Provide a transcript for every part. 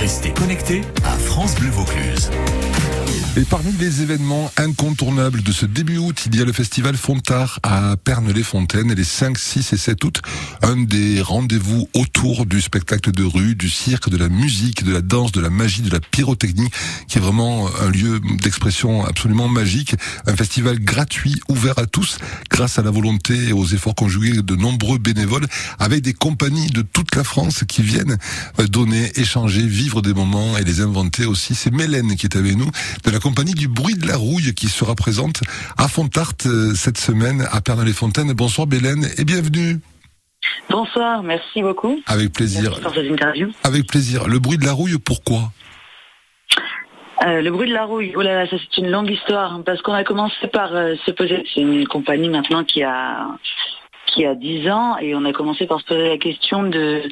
Restez connectés à France Bleu Vaucluse. Et parmi les événements incontournables de ce début août, il y a le festival Font'Arts à Pernes-les-Fontaines, et les 5, 6 et 7 août, un des rendez-vous autour du spectacle de rue, du cirque, de la musique, de la danse, de la magie, de la pyrotechnie, qui est vraiment un lieu d'expression absolument magique. Un festival gratuit, ouvert à tous, grâce à la volonté et aux efforts conjugués de nombreux bénévoles, avec des compagnies de toute la France qui viennent donner, échanger, vivre des moments et les inventer aussi. C'est Mélène qui est avec nous, de la compagnie du Bruit de la Rouille, qui sera présente à Font'Arts cette semaine à Pernes-les-Fontaines. Bonsoir Mélène et bienvenue. Bonsoir, merci beaucoup. Avec plaisir. Merci pour cette interview. Avec plaisir. Le Bruit de la Rouille, pourquoi ? Le Bruit de la Rouille, oh là là, ça c'est une longue histoire, parce qu'on a commencé par se poser, c'est une compagnie maintenant qui a 10 ans, et on a commencé par se poser la question de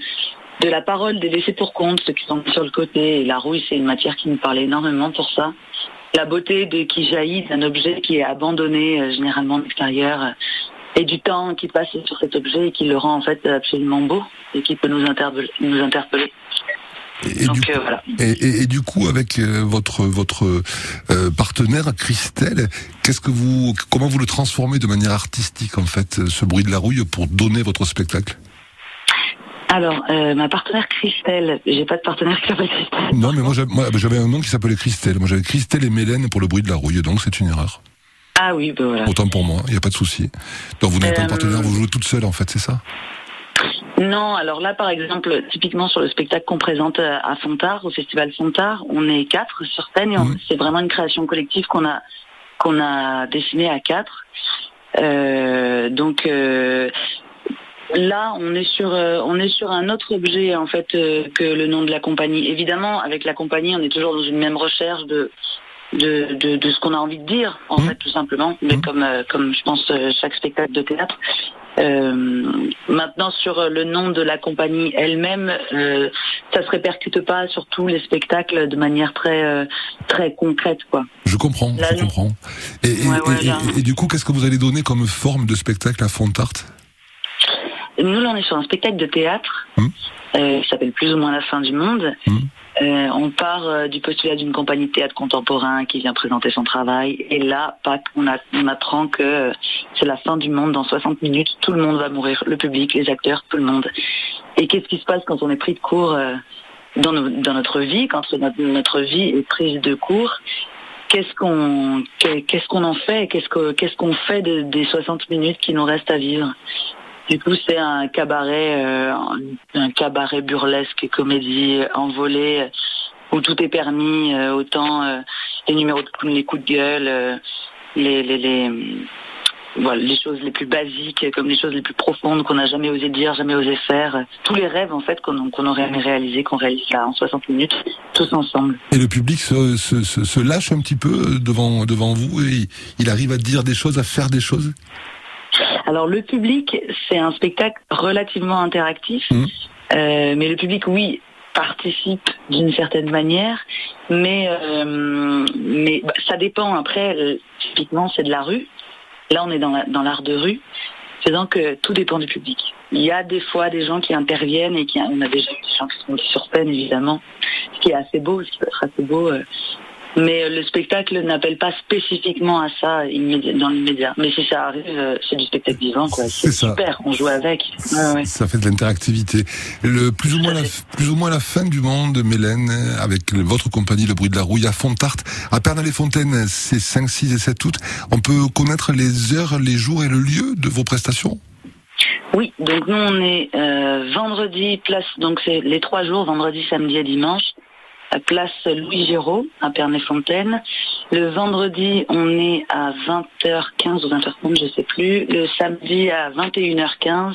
la parole des laissés pour compte, ceux qui sont sur le côté, et la rouille c'est une matière qui nous parlait énormément pour ça. La beauté qui jaillit d'un objet qui est abandonné généralement de l'extérieur et du temps qui passe sur cet objet et qui le rend en fait absolument beau et qui peut nous interpeller. Et du coup, avec votre partenaire Christelle, comment vous le transformez de manière artistique en fait, ce Bruit de la Rouille, pour donner votre spectacle ? Alors, ma partenaire Christelle, j'ai pas de partenaire qui s'appelle Christelle. Non, mais moi j'avais un nom qui s'appelait Christelle. Moi j'avais Christelle et Mélène pour le Bruit de la Rouille, donc c'est une erreur. Ah oui, ben voilà. Autant pour moi, il n'y a pas de souci. Donc vous n'avez pas de partenaire, vous jouez toute seule en fait, c'est ça ? Non, alors là par exemple, typiquement sur le spectacle qu'on présente à Font'Arts, au festival Font'Arts, on est 4 sur scène et c'est vraiment une création collective qu'on a dessinée à 4. Là, on est sur un autre objet en fait que le nom de la compagnie. Évidemment, avec la compagnie, on est toujours dans une même recherche de ce qu'on a envie de dire, en fait, tout simplement. Mais comme je pense chaque spectacle de théâtre. Maintenant, sur le nom de la compagnie elle-même, ça se répercute pas sur tous les spectacles de manière très concrète, quoi. Je comprends. Et du coup, qu'est-ce que vous allez donner comme forme de spectacle à Font'Arts ? Nous, là, on est sur un spectacle de théâtre qui s'appelle Plus ou moins la fin du monde. On part du postulat d'une compagnie de théâtre contemporain qui vient présenter son travail. Et là, on apprend que c'est la fin du monde. Dans 60 minutes, tout le monde va mourir. Le public, les acteurs, tout le monde. Et qu'est-ce qui se passe quand on est pris de court dans notre vie, quand notre vie est prise de court ? Qu'est-ce qu'on en fait ? Qu'est-ce qu'on fait des 60 minutes qui nous restent à vivre ? Du coup, c'est un cabaret burlesque, comédie envolée, où tout est permis, autant les numéros les coups de gueule, les choses les plus basiques, comme les choses les plus profondes qu'on n'a jamais osé dire, jamais osé faire. Tous les rêves, en fait, qu'on aurait aimé réaliser, qu'on réalise là, en 60 minutes, tous ensemble. Et le public se lâche un petit peu devant vous, et il arrive à dire des choses, à faire des choses ? Alors le public, c'est un spectacle relativement interactif, mais le public, oui, participe d'une certaine manière, mais ça dépend. Après, typiquement, c'est de la rue. Là, on est dans l'art de rue. C'est donc tout dépend du public. Il y a des fois des gens qui interviennent et on a déjà eu des gens qui sont sur scène, évidemment, ce qui est assez beau, ce qui peut être assez beau. Mais le spectacle n'appelle pas spécifiquement à ça dans l'immédiat. Mais si ça arrive, c'est du spectacle vivant, quoi. C'est super, on joue avec. Ouais. Ça fait de l'interactivité. Plus ou moins la fin du monde, Mélène, avec votre compagnie Le Bruit de la Rouille à Font'Arts. À Pernes-les-Fontaines, c'est 5, 6 et 7 août. On peut connaître les heures, les jours et le lieu de vos prestations ? Oui, donc nous on est vendredi, donc c'est les 3 jours, vendredi, samedi et dimanche. Place Louis Géraud à Pernes-les-Fontaines. Le vendredi, on est à 20h15 ou 20h30, je ne sais plus. Le samedi à 21h15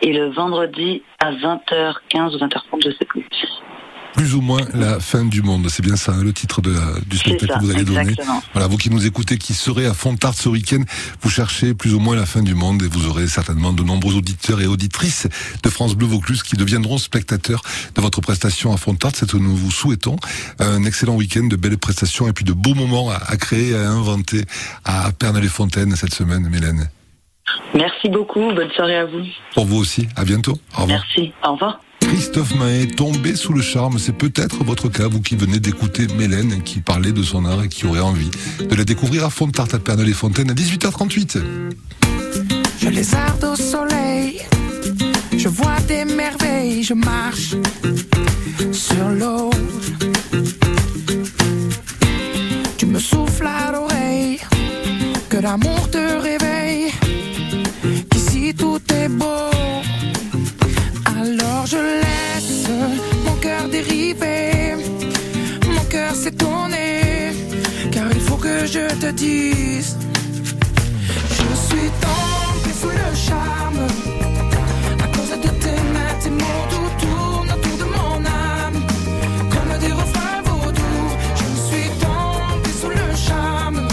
et le vendredi à 20h15 ou 20h30, je ne sais plus. Plus ou moins la fin du monde, c'est bien ça, hein, le titre du spectacle que vous allez donner. Voilà, vous qui nous écoutez, qui serez à Font'Arts ce week-end, vous cherchez Plus ou moins la fin du monde et vous aurez certainement de nombreux auditeurs et auditrices de France Bleu Vaucluse qui deviendront spectateurs de votre prestation à Font'Arts. C'est ce que nous vous souhaitons. Un excellent week-end, de belles prestations et puis de beaux moments à créer, à inventer à Pernes-les-Fontaines cette semaine, Mélène. Merci beaucoup, bonne soirée à vous. Pour vous aussi, à bientôt. Au revoir. Merci, au revoir. Christophe Maé, tombé sous le charme. C'est peut-être votre cas, vous qui venez d'écouter Mélène qui parlait de son art et qui aurait envie de la découvrir à Font'Arts à Pernes-les-Fontaines à 18h38. Je lézarde au soleil, je vois des merveilles, je marche sur l'eau. Tu me souffles à l'oreille, que l'amour te réveille, qu'ici tout est beau. Alors je laisse mon cœur dériver, mon cœur s'est tourné, car il faut que je te dise, je suis tombé sous le charme, à cause de tes mains, tes mots doux tournent autour de mon âme, comme des refrains vaudous, je suis tombé sous le charme,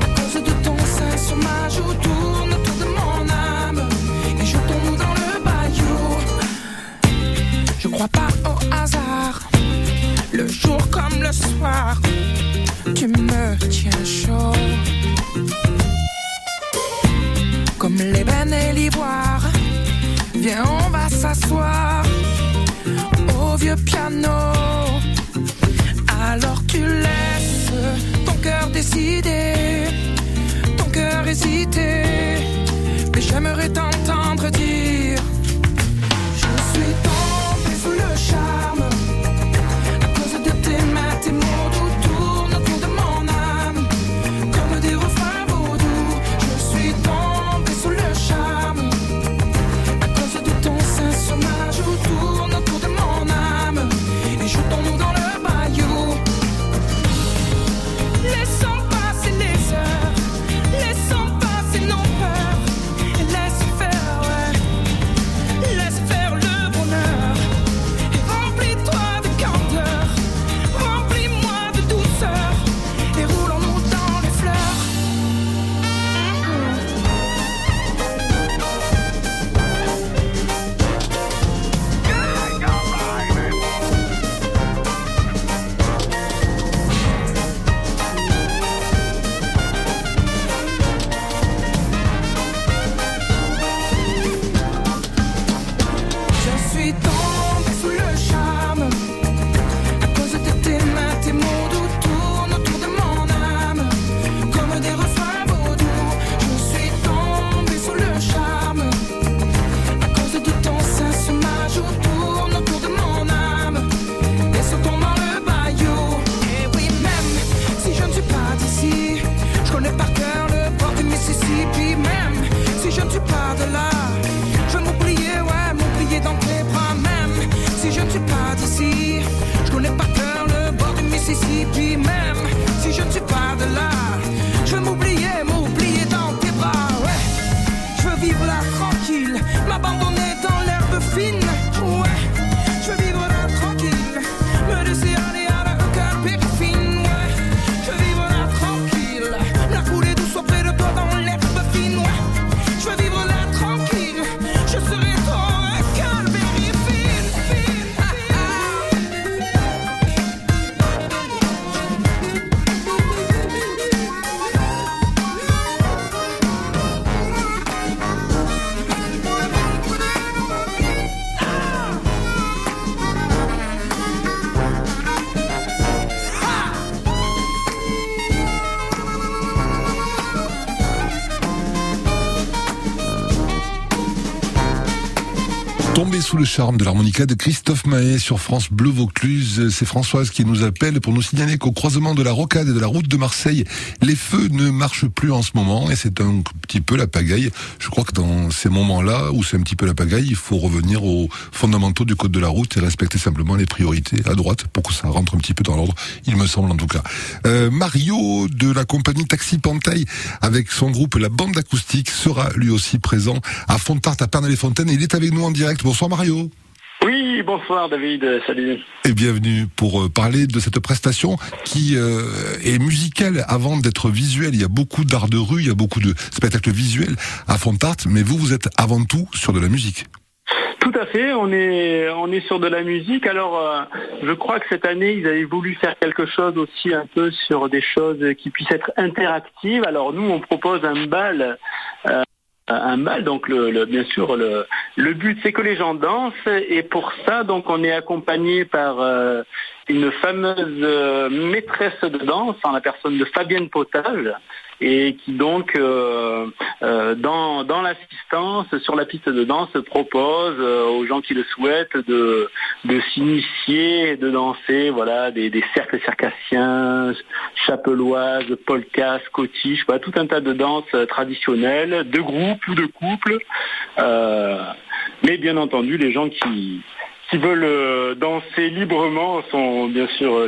à cause de ton sein sur ma joue tourne autour de mon âme, et je tombe dans le bayou, je crois pas au hasard, le jour comme le soir, tu me tiens chaud. Comme l'ébène et l'ivoire, viens on va s'asseoir au vieux piano. Alors tu laisses ton cœur décider, ton cœur hésiter, mais j'aimerais t'entendre dire, je suis tombé sous le charme, à cause de tes mains, tes mots doux tournent autour de mon âme, comme des refrains vaudous, je suis tombé sous le charme, à cause de ton sein sur ma joue tourne autour de mon âme, et je tombe dans le bayou. Laissons passer les heures, laissons passer nos peurs, et laisse faire le bonheur, et remplis-toi de candeur, remplis-moi de douceur, et roulons-nous dans les fleurs. Je suis tombé sous le charme, à cause de tes mains, tes mots doux tournent autour de mon âme, comme des refrains vaudous, je suis tombé sous le charme, à cause de ton sein sur ma joue tourne autour de mon âme, et sautons dans le bayou. Et oui, même si je ne suis pas d'ici, je connais par cœur le port du Mississippi, même si je ne suis pas de là, je vais m'oublier, ouais, m'oublier dans tes bras, même si je ne suis pas d'ici, je connais par cœur le bord du Mississippi, même si je ne suis pas de là, je vais m'oublier, m'oublier dans tes bras, ouais, je veux vivre là tranquille, m'abandonner dans l'herbe fine, ouais, je veux vivre là tranquille, me laisser aller à la cocarde périfine, ouais, je veux vivre là tranquille, la coulée douce auprès de toi dans l'herbe fine, ouais, je veux vivre là tranquille, je serai ton cocarde périfine, fine, ah, ah. Tombé sous le charme de l'harmonica de Christophe Maé sur France Bleu Vaucluse. C'est Françoise qui nous appelle pour nous signaler qu'au croisement de la Rocade et de la route de Marseille, les feux ne marchent plus en ce moment et c'est un petit peu la pagaille. Je crois que dans ces moments-là où c'est un petit peu la pagaille, il faut revenir aux fondamentaux du code de la route et respecter simplement les priorités à droite pour que ça rentre un petit peu dans l'ordre, il me semble en tout cas. Mario de la compagnie Taxi Pantaï avec son groupe La Bande Acoustique sera lui aussi présent à Font'Arts à Pernes-les-Fontaines et il est avec nous en direct. Bonsoir Mario. Oui, bonsoir David, salut. Et bienvenue pour parler de cette prestation qui est musicale avant d'être visuelle. Il y a beaucoup d'art de rue, il y a beaucoup de spectacles visuels à Font'Arts, mais vous, vous êtes avant tout sur de la musique. Tout à fait, on est sur de la musique. Alors, je crois que cette année, ils avaient voulu faire quelque chose aussi un peu sur des choses qui puissent être interactives. Alors nous, on propose un bal un mâle. Donc bien sûr, le but, c'est que les gens dansent, et pour ça, donc, on est accompagné par une fameuse maîtresse de danse, en la personne de Fabienne Potage, et qui donc dans l'assistance sur la piste de danse propose aux gens qui le souhaitent de s'initier, de danser, voilà, des cercles circassiens, chapeloises, polkas, scottish, voilà, tout un tas de danses traditionnelles, de groupes ou de couples. Mais bien entendu, les gens qui veulent danser librement sont bien sûr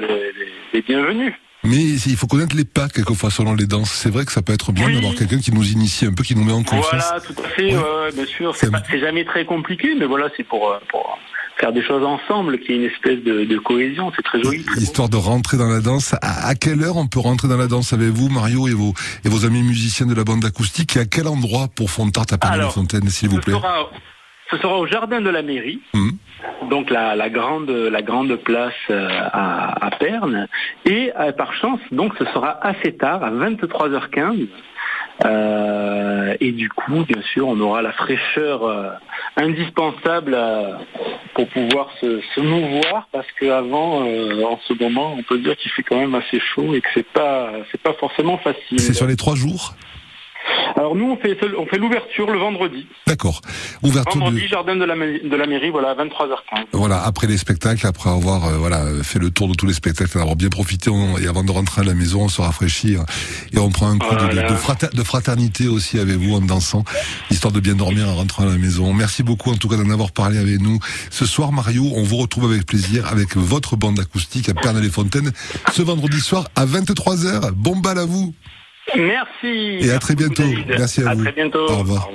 les bienvenus. Mais il faut connaître les pas quelquefois selon les danses. C'est vrai que ça peut être bien d'avoir quelqu'un qui nous initie un peu, qui nous met en confiance. Voilà, tout à fait, bien sûr. C'est jamais très compliqué, mais voilà, c'est pour faire des choses ensemble, qu'il y ait une espèce de cohésion. C'est très joli. Histoire de rentrer dans la danse. À quelle heure on peut rentrer dans la danse avec vous, Mario, et vos amis musiciens de la bande acoustique, et à quel endroit pour Font'Arts à Pernes-les-Fontaines, s'il vous plaît? Ce sera au jardin de la mairie, donc la grande place à Pernes, et par chance, donc ce sera assez tard, à 23h15, et du coup, bien sûr, on aura la fraîcheur indispensable pour pouvoir se mouvoir, parce qu'avant, en ce moment, on peut dire qu'il fait quand même assez chaud et que c'est pas forcément facile. C'est sur les 3 jours ? Alors nous, on fait l'ouverture le vendredi. D'accord. Ouverture vendredi, jardin de la mairie, voilà, à 23h15. Voilà, après les spectacles, après avoir fait le tour de tous les spectacles, avoir bien profité, et avant de rentrer à la maison, on se rafraîchit, et on prend un coup de fraternité aussi avec vous en dansant, histoire de bien dormir en rentrant à la maison. Merci beaucoup en tout cas d'en avoir parlé avec nous. Ce soir, Mario, on vous retrouve avec plaisir, avec votre bande acoustique à Pernes-les-Fontaines, ce vendredi soir à 23h. Bon bal à vous! Merci. Et à très bientôt. Merci à vous. À très bientôt. Au revoir. Au revoir.